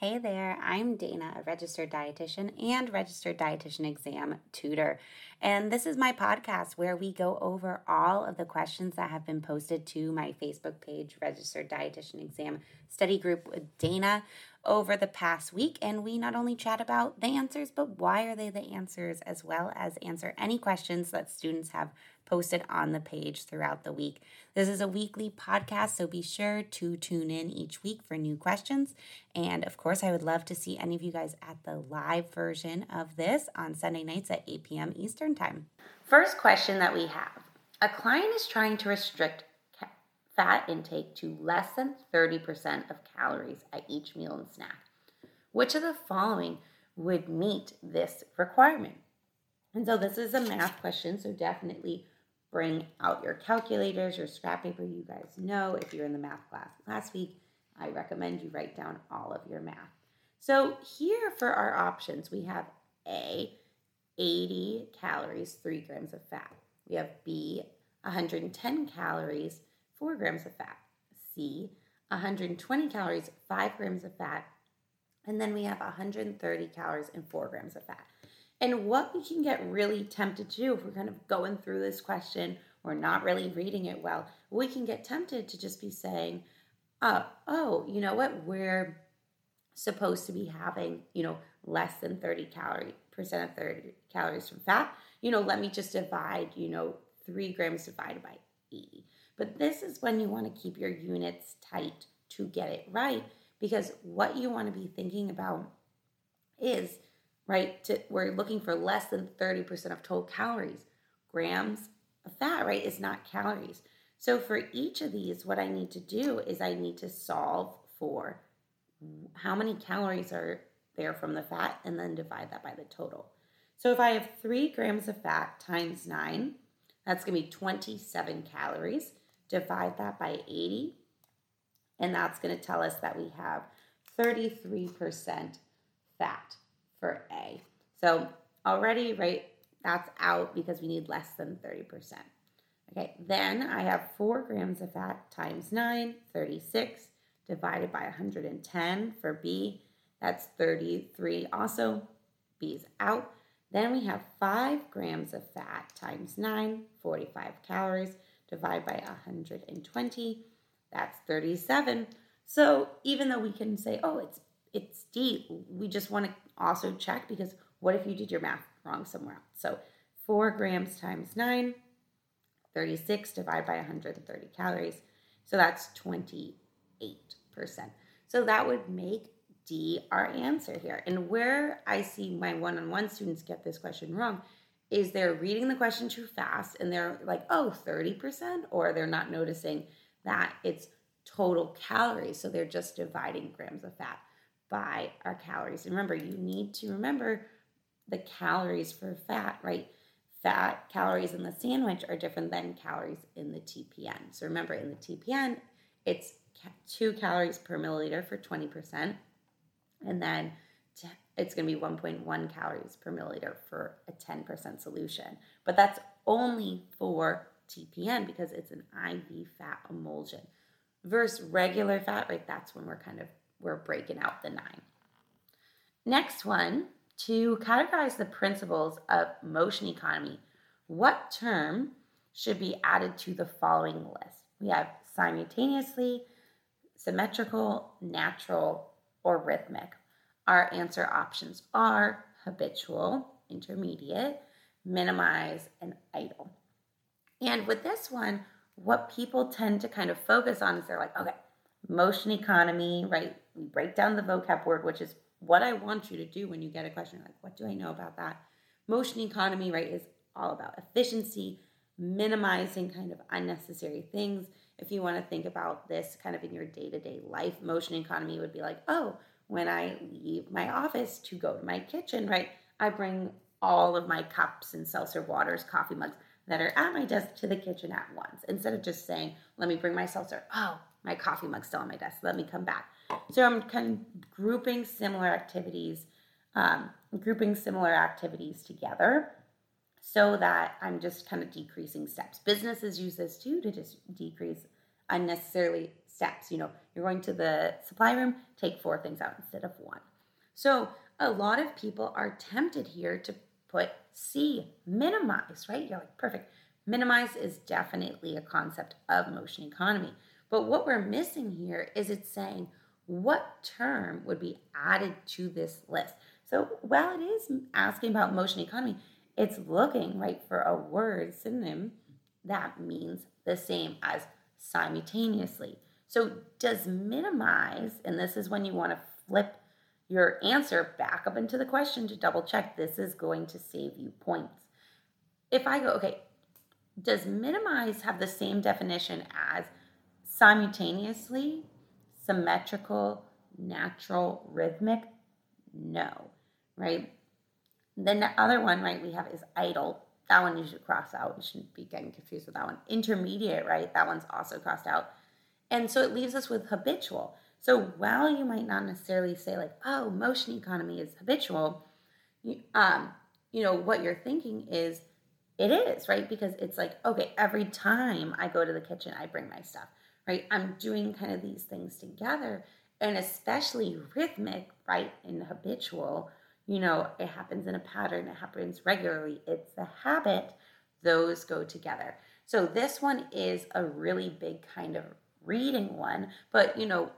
Hey there, I'm Dana, a registered dietitian and registered dietitian exam tutor. And this is my podcast where we go over all of the questions that have been posted to my Facebook page, Registered Dietitian Exam Study Group with Dana, over the past week. And we not only chat about the answers, but why are they the answers, as well as answer any questions that students have posted on the page throughout the week. This is a weekly podcast, so be sure to tune in each week for new questions. And of course, I would love to see any of you guys at the live version of this on Sunday nights at 8 p.m. Eastern Time. First question that we have: a client is trying to restrict fat intake to less than 30% of calories at each meal and snack. Which of the following would meet this requirement? And so this is a math question, so definitely bring out your calculators, your scrap paper. You guys know, if you're in the math class last week, I recommend you write down all of your math. So here for our options, we have A, 80 calories, 3 grams of fat. We have B, 110 calories, 4 grams of fat. C, 120 calories, 5 grams of fat. And then we have 130 calories and 4 grams of fat. And what we can get really tempted to do if we're kind of going through this question, we're not really reading it well, we can get tempted to just be saying, oh, you know what, we're supposed to be having, less than 30% of 30 calories from fat. Let me just divide, 3 grams divided by 80. But this is when you want to keep your units tight to get it right, because what you want to be thinking about is, right, we're looking for less than 30% of total calories. Grams of fat, right, is not calories. So for each of these, what I need to do is I need to solve for how many calories are there from the fat and then divide that by the total. So if I have 3 grams of fat times 9, that's going to be 27 calories. Divide that by 80, and that's going to tell us that we have 33% fat for A. So already, right, that's out because we need less than 30%. Okay, then I have 4 grams of fat times 9, 36, divided by 110 for B. That's 33 also. B is out. Then we have 5 grams of fat times 9, 45 calories, divided by 120. That's 37. So even though we can say, oh, it's D, we just want to also check, because what if you did your math wrong somewhere else? So 4 grams times 9, 36, divided by 130 calories. So that's 28%. So that would make D our answer here. And where I see my one-on-one students get this question wrong is they're reading the question too fast, and they're like, oh, 30%, or they're not noticing that it's total calories. So they're just dividing grams of fat by our calories. And remember, you need to remember the calories for fat, right? Fat calories in the sandwich are different than calories in the TPN. So remember, in the TPN, it's 2 calories per milliliter for 20%. And then it's going to be 1.1 calories per milliliter for a 10% solution. But that's only for TPN because it's an IV fat emulsion. Versus regular fat, right? That's when we're breaking out the 9. Next one, to categorize the principles of motion economy, what term should be added to the following list? We have simultaneously, symmetrical, natural, or rhythmic. Our answer options are habitual, intermediate, minimize, and idle. And with this one, what people tend to kind of focus on is they're like, okay, motion economy, right? We break down the vocab word, which is what I want you to do when you get a question. Like, what do I know about that? Motion economy, right, is all about efficiency, minimizing kind of unnecessary things. If you want to think about this kind of in your day-to-day life, motion economy would be like, oh, when I leave my office to go to my kitchen, right, I bring all of my cups and seltzer waters, coffee mugs that are at my desk to the kitchen at once, instead of just saying, let me bring my seltzer. Oh, my coffee mug's still on my desk. Let me come back. So I'm kind of grouping similar activities together so that I'm just kind of decreasing steps. Businesses use this too, to just decrease unnecessarily steps. You're going to the supply room, take 4 things out instead of 1. So a lot of people are tempted here to put C, minimize, right? You're like, perfect. Minimize is definitely a concept of motion economy. But what we're missing here is it's saying what term would be added to this list. So while it is asking about motion economy, it's looking right for a word synonym that means the same as simultaneously. So does minimize, and this is when you want to flip your answer back up into the question to double check. This is going to save you points. If I go, okay, does minimize have the same definition as simultaneously, symmetrical, natural, rhythmic? No, right? Then the other one, right, we have is idle. That one you should cross out. You shouldn't be getting confused with that one. Intermediate, right? That one's also crossed out. And so it leaves us with habitual. So while you might not necessarily say like, oh, motion economy is habitual, what you're thinking is it is, right? Because it's like, okay, every time I go to the kitchen, I bring my stuff, right? I'm doing kind of these things together, and especially rhythmic, right, and habitual, it happens in a pattern, it happens regularly, it's a habit, those go together. So this one is a really big kind of reading one, but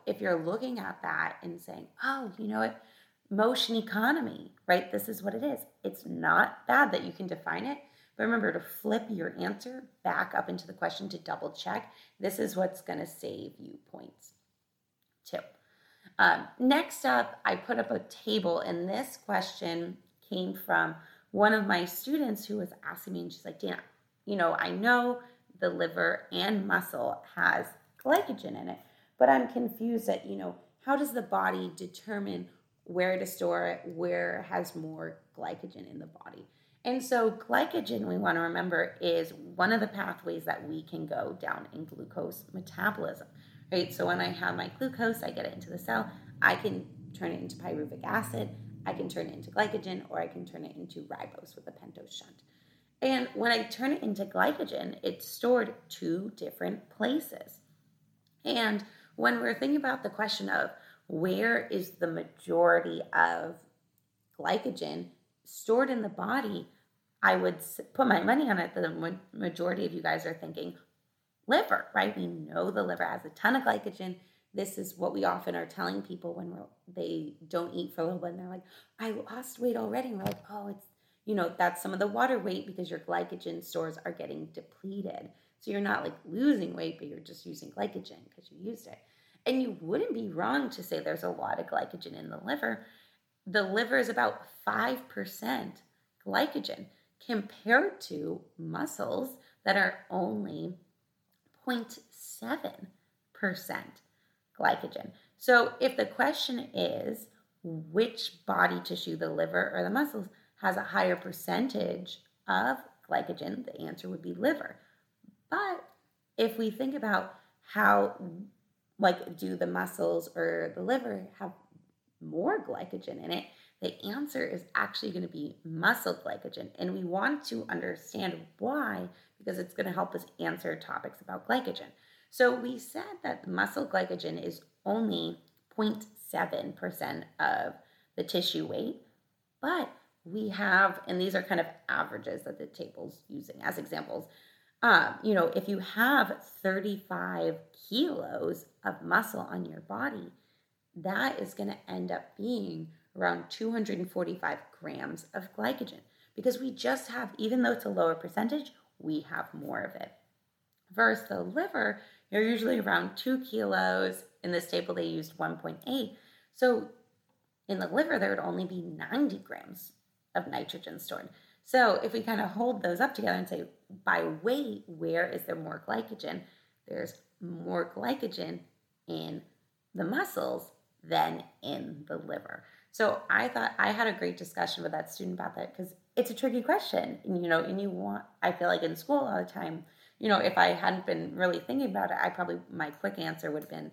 if you're looking at that and saying, oh, what, motion economy, right, this is what it is. It's not bad that you can define it, but remember to flip your answer back up into the question to double check. This is what's going to save you points too. Next up, I put up a table, and this question came from one of my students who was asking me, and she's like, Dana, I know the liver and muscle has glycogen in it, but I'm confused at, how does the body determine where to store it, where has more glycogen in the body? And so glycogen, we want to remember, is one of the pathways that we can go down in glucose metabolism. Right? So when I have my glucose, I get it into the cell, I can turn it into pyruvic acid, I can turn it into glycogen, or I can turn it into ribose with a pentose shunt. And when I turn it into glycogen, it's stored 2 different places. And when we're thinking about the question of where is the majority of glycogen stored in the body, I would put my money on it that the majority of you guys are thinking liver, right? We know the liver has a ton of glycogen. This is what we often are telling people when they don't eat for a little bit, and they're like, I lost weight already. And we're like, oh, it's, that's some of the water weight because your glycogen stores are getting depleted. So you're not like losing weight, but you're just using glycogen because you used it. And you wouldn't be wrong to say there's a lot of glycogen in the liver. The liver is about 5% glycogen compared to muscles that are only 0.7% glycogen. So if the question is which body tissue, the liver or the muscles, has a higher percentage of glycogen, the answer would be liver. But if we think about how, do the muscles or the liver have more glycogen in it, the answer is actually going to be muscle glycogen. And we want to understand why, because it's going to help us answer topics about glycogen. So we said that muscle glycogen is only 0.7% of the tissue weight, but we have, and these are kind of averages that the table's using as examples, if you have 35 kilos of muscle on your body, that is going to end up being around 245 grams of glycogen, because we just have, even though it's a lower percentage, we have more of it. Versus the liver, you're usually around 2 kilos. In this table, they used 1.8. So in the liver, there would only be 90 grams of nitrogen stored. So if we kind of hold those up together and say, by weight, where is there more glycogen? There's more glycogen in the muscles than in the liver. So I thought I had a great discussion with that student about that, because it's a tricky question. I feel like in school all the time, if I hadn't been really thinking about it, my quick answer would have been,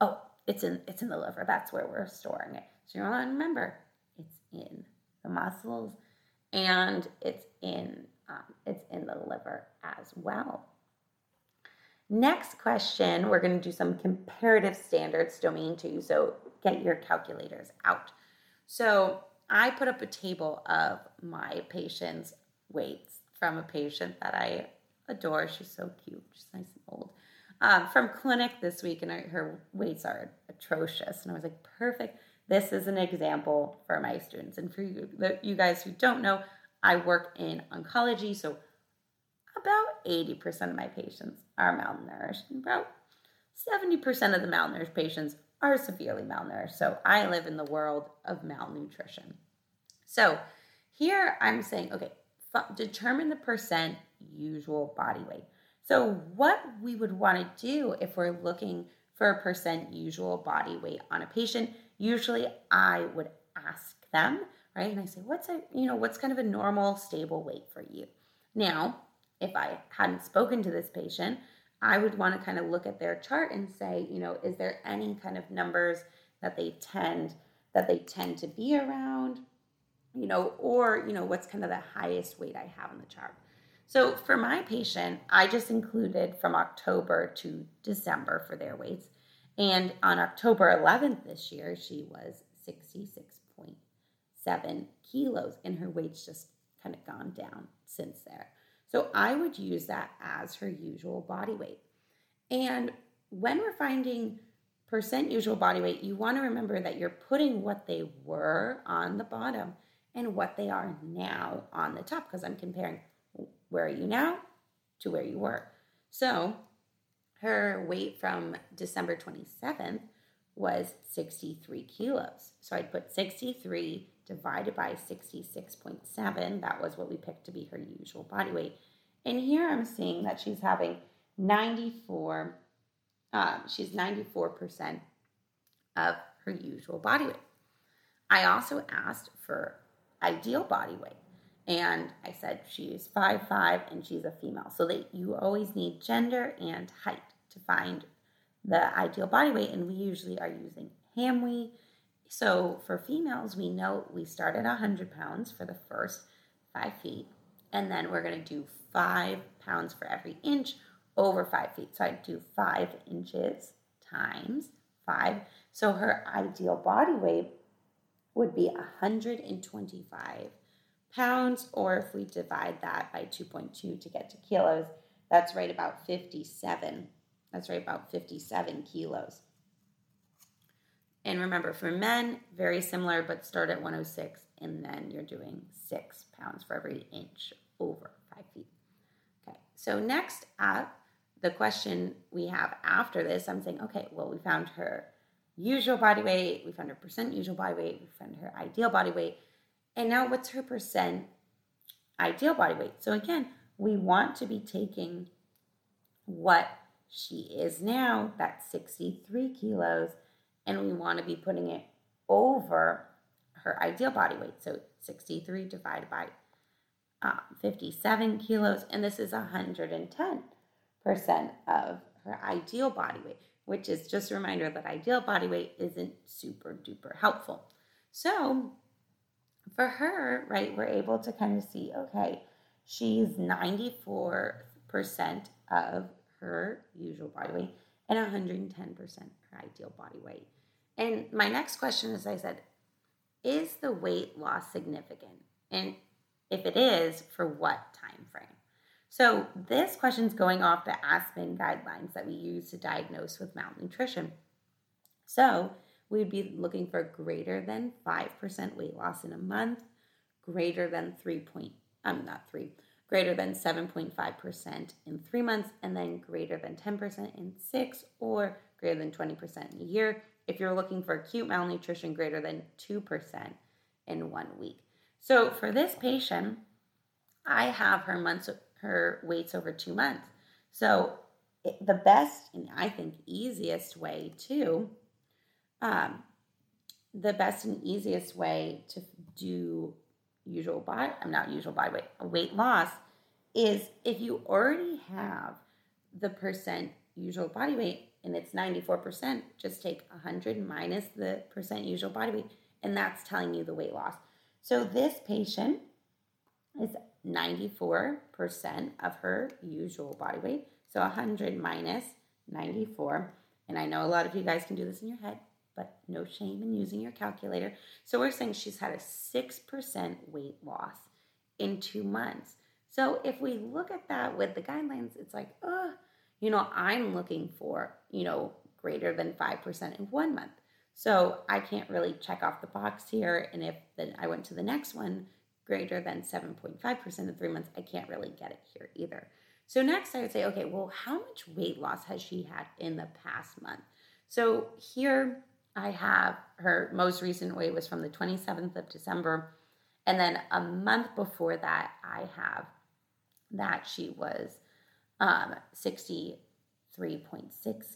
oh, it's in the liver. That's where we're storing it. So remember, it's in the muscles and it's in the liver as well. Next question, we're going to do some comparative standards, domain 2, so get your calculators out. So I put up a table of my patient's weights from a patient that I adore. She's so cute. She's nice and old. From clinic this week, and her weights are atrocious. And I was like, perfect. This is an example for my students. And for you guys who don't know, I work in oncology, so about 80% of my patients are malnourished, and about 70% of the malnourished patients are severely malnourished. So I live in the world of malnutrition. So here I'm saying, okay, determine the percent usual body weight. So what we would want to do if we're looking for a percent usual body weight on a patient, usually I would ask them, right? And I say, what's kind of a normal, stable weight for you? Now, if I hadn't spoken to this patient, I would want to kind of look at their chart and say, is there any kind of numbers that they tend to be around, what's kind of the highest weight I have on the chart? So for my patient, I just included from October to December for their weights. And on October 11th this year, she was 66.7 kilos, and her weight's just kind of gone down since there. So I would use that as her usual body weight. And when we're finding percent usual body weight, you want to remember that you're putting what they were on the bottom and what they are now on the top, because I'm comparing where are you now to where you were. So her weight from December 27th was 63 kilos. So I'd put 63 divided by 66.7. That was what we picked to be her usual body weight. And here I'm seeing that she's having 94% of her usual body weight. I also asked for ideal body weight. And I said she's 5'5", and she's a female. So that you always need gender and height to find the ideal body weight. And we usually are using Hamwi. So for females, we know we start at 100 pounds for the first 5 feet. And then we're going to do 5 pounds for every inch over 5 feet. So I do 5 inches times 5. So her ideal body weight would be 125 pounds, or if we divide that by 2.2 to get to kilos, that's right about 57. That's right about 57 kilos. And remember, for men, very similar, but start at 106, and then you're doing 6 pounds for every inch over 5 feet. Okay, so next up, the question we have after this, I'm saying, okay, well, we found her usual body weight, we found her percent usual body weight, we found her ideal body weight, and now what's her percent ideal body weight? So again, we want to be taking what she is now, that's 63 kilos, and we want to be putting it over her ideal body weight. So 63 divided by 57 kilos, and this is 110% of her ideal body weight, which is just a reminder that ideal body weight isn't super duper helpful. So for her, right, we're able to kind of see, okay, she's 94% of her usual body weight and 110% her ideal body weight. And my next question is, I said, is the weight loss significant? And if it is, for what time frame? So this question is going off the Aspen guidelines that we use to diagnose with malnutrition. So we would be looking for greater than 5% weight loss in a month, greater than 7.5% in 3 months, and then greater than 10% in 6, or greater than 20% in a year. If you're looking for acute malnutrition, greater than 2% in 1 week. So for this patient, I have her weights over 2 months. So the best and I think easiest way to do weight loss is if you already have the percent usual body weight and it's 94%, just take 100 minus the percent usual body weight, and that's telling you the weight loss. So this patient is 94% of her usual body weight, So 100 minus 94. And I know a lot of you guys can do this in your head, but no shame in using your calculator. So we're saying she's had a 6% weight loss in 2 months. So if we look at that with the guidelines, it's like, I'm looking for, greater than 5% in 1 month. So I can't really check off the box here. And if then I went to the next one, greater than 7.5% in 3 months, I can't really get it here either. So next I would say, okay, well, how much weight loss has she had in the past month? So here I have her most recent weight was from the 27th of December. And then a month before that, I have that she was 63.6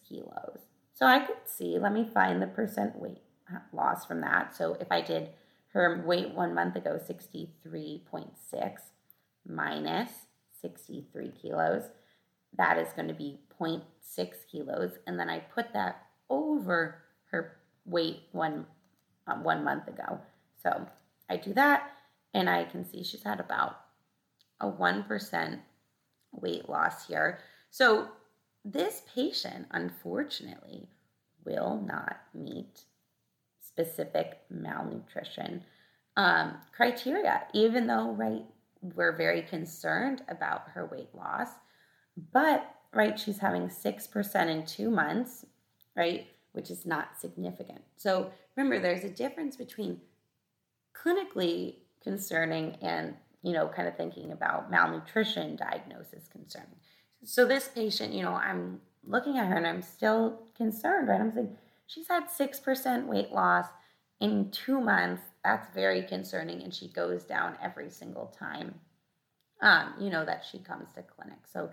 kilos. So I could see, let me find the percent weight loss from that. So if I did her weight 1 month ago, 63.6 minus 63 kilos, that is going to be 0.6 kilos. And then I put that over her weight 1 month ago. So I do that, and I can see she's had about a 1% weight loss here. So this patient, unfortunately, will not meet specific malnutrition criteria, even though, we're very concerned about her weight loss. But, she's having 6% in 2 months, which is not significant. So remember, there's a difference between clinically concerning and, thinking about malnutrition diagnosis concerning. So this patient, I'm looking at her and I'm still concerned, I'm saying she's had 6% weight loss in 2 months. That's very concerning. And she goes down every single time, that she comes to clinic. So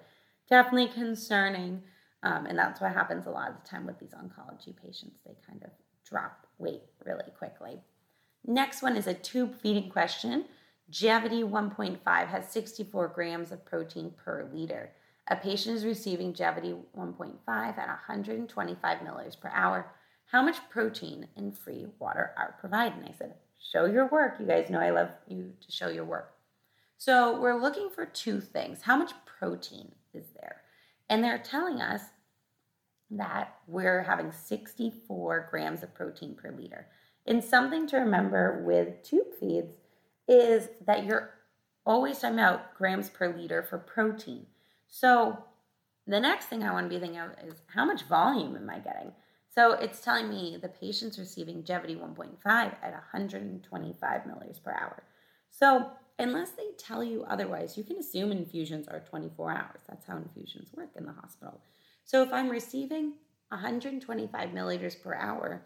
definitely concerning. And that's what happens a lot of the time with these oncology patients. They kind of drop weight really quickly. Next one is a tube feeding question. Jevity 1.5 has 64 grams of protein per liter. A patient is receiving Jevity 1.5 at 125 milliliters per hour. How much protein and free water are provided? And I said, show your work. You guys know I love you to show your work. So we're looking for two things. How much protein is there? And they're telling us that we're having 64 grams of protein per liter. And something to remember with tube feeds is that you're always talking about grams per liter for protein. So the next thing I want to be thinking of is how much volume am I getting? So it's telling me the patient's receiving Jevity 1.5 at 125 milliliters per hour. So unless they tell you otherwise, you can assume infusions are 24 hours. That's how infusions work in the hospital. So if I'm receiving 125 milliliters per hour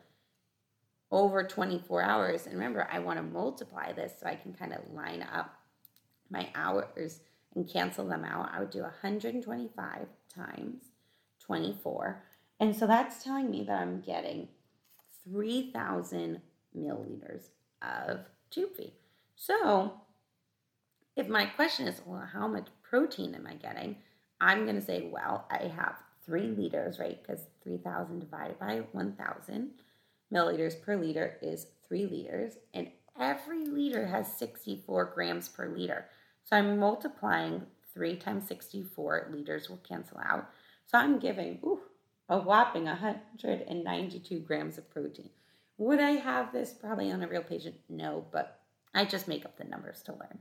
over 24 hours, and remember, I want to multiply this so I can kind of line up my hours and cancel them out. I would do 125 times 24. And so that's telling me that I'm getting 3,000 milliliters of tube feed. So if my question is, well, how much protein am I getting? I'm going to say, well, I have 3 liters, because 3,000 divided by 1,000 milliliters per liter is 3 liters. And every liter has 64 grams per liter. So I'm multiplying 3 times 64, liters will cancel out. So I'm giving a whopping 192 grams of protein. Would I have this probably on a real patient? No, but I just make up the numbers to learn.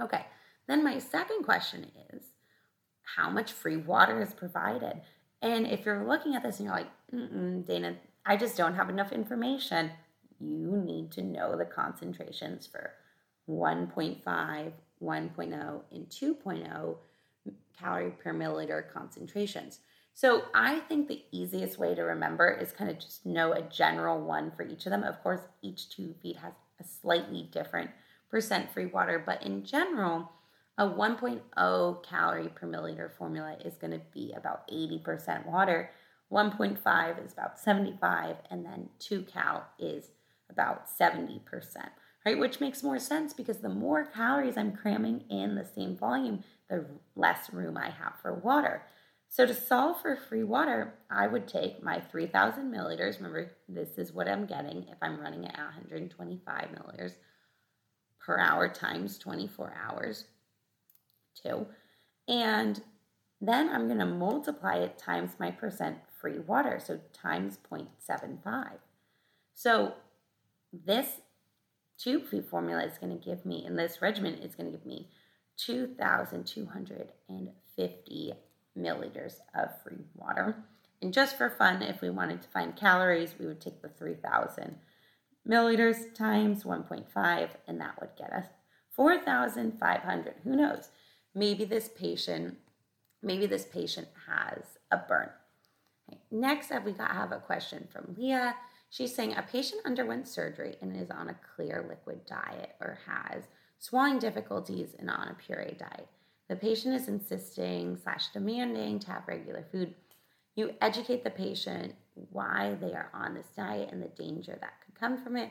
Okay, then my second question is, how much free water is provided? And if you're looking at this and you're like, Dana, I just don't have enough information, you need to know the concentrations for 1.5, 1.0 and 2.0 calorie per milliliter concentrations. So I think the easiest way to remember is kind of just know a general one for each of them. Of course, each tube feed has a slightly different percent free water, but in general, a 1.0 calorie per milliliter formula is going to be about 80% water, 1.5 is about 75, and then 2 cal is about 70%. Which makes more sense because the more calories I'm cramming in the same volume, the less room I have for water. So to solve for free water, I would take my 3,000 milliliters. Remember, this is what I'm getting if I'm running at 125 milliliters per hour times 24 hours, and Then I'm going to multiply it times my percent free water, so times 0.75. So this tube feed formula is going to give me, and this regimen is going to give me 2,250 milliliters of free water. And just for fun, if we wanted to find calories, we would take the 3,000 milliliters times 1.5, and that would get us 4,500. Who knows? Maybe this patient has a burn. Okay. Next up, I have a question from Leah. She's saying a patient underwent surgery and is on a clear liquid diet or has swallowing difficulties and on a puree diet. The patient is insisting/demanding to have regular food. You educate the patient why they are on this diet and the danger that could come from it,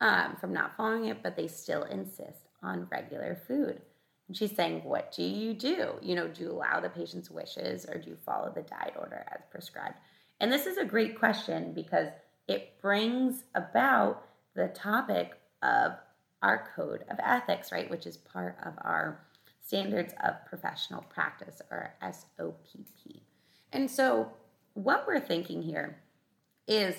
from not following it, but they still insist on regular food. And she's saying, what do you do? Do you allow the patient's wishes or do you follow the diet order as prescribed? And this is a great question because it brings about the topic of our code of ethics, right, which is part of our standards of professional practice, or SOPP. And so what we're thinking here is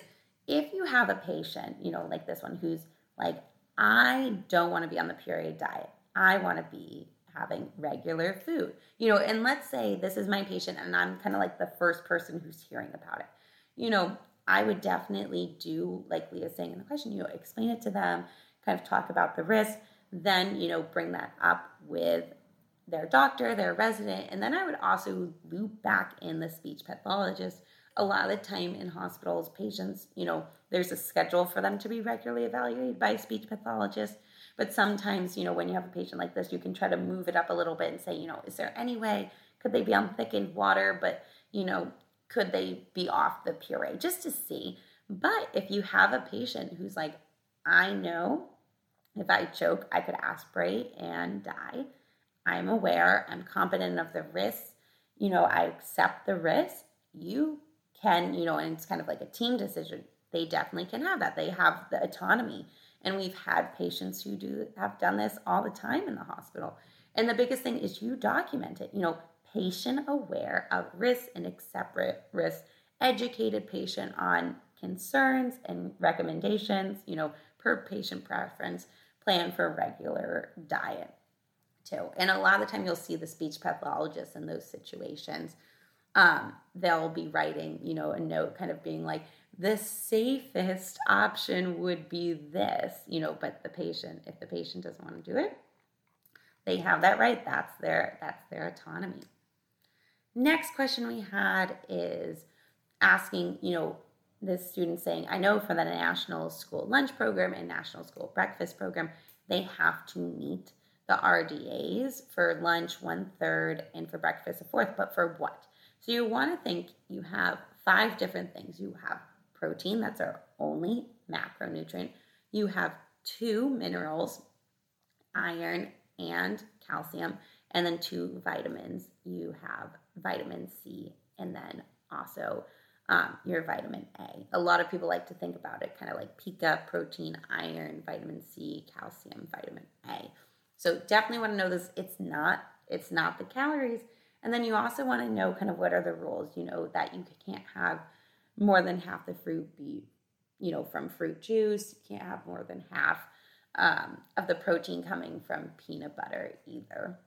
if you have a patient, like this one, who's like, I don't want to be on the puree diet. I want to be having regular food, and let's say this is my patient and I'm kind of like the first person who's hearing about it. I would definitely do, like Leah's saying in the question, explain it to them, kind of talk about the risk, then, bring that up with their doctor, their resident, and then I would also loop back in the speech pathologist. A lot of the time in hospitals, patients, there's a schedule for them to be regularly evaluated by a speech pathologist, but sometimes, when you have a patient like this, you can try to move it up a little bit and say, is there any way, could they be on thickened water, but, could they be off the puree, just to see. But if you have a patient who's like, I know if I choke, I could aspirate and die. I'm aware, I'm competent of the risks, I accept the risk. You can, and it's kind of like a team decision. They definitely can have that. They have the autonomy. And we've had patients who have done this all the time in the hospital. And the biggest thing is you document it, patient aware of risks and accept risks, educated patient on concerns and recommendations, per patient preference, plan for regular diet too. And a lot of the time you'll see the speech pathologists in those situations, they'll be writing, a note kind of being like, the safest option would be this, but if the patient doesn't want to do it, they have that right. That's their autonomy. Next question we had is asking, this student saying, I know for the National School Lunch Program and National School Breakfast Program, they have to meet the RDAs for lunch 1/3 and for breakfast 1/4, but for what? So you want to think you have 5 different things. You have protein, that's our only macronutrient. You have 2 minerals, iron and calcium, and then 2 vitamins. You have vitamin C and then also your vitamin A. A lot of people like to think about it kind of like pica, protein, iron, vitamin C, calcium, vitamin A. So definitely want to know this. It's not the calories. And then you also want to know kind of what are the rules, that you can't have more than half the fruit be, from fruit juice. You can't have more than half of the protein coming from peanut butter either.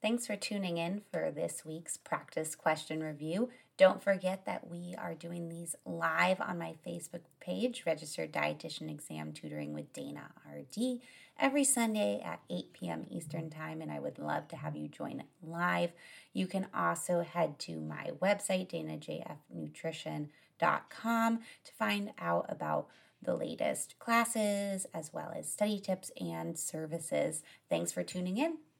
Thanks for tuning in for this week's practice question review. Don't forget that we are doing these live on my Facebook page, Registered Dietitian Exam Tutoring with Dana RD, every Sunday at 8 p.m. Eastern Time, and I would love to have you join live. You can also head to my website, danajfnutrition.com, to find out about the latest classes as well as study tips and services. Thanks for tuning in.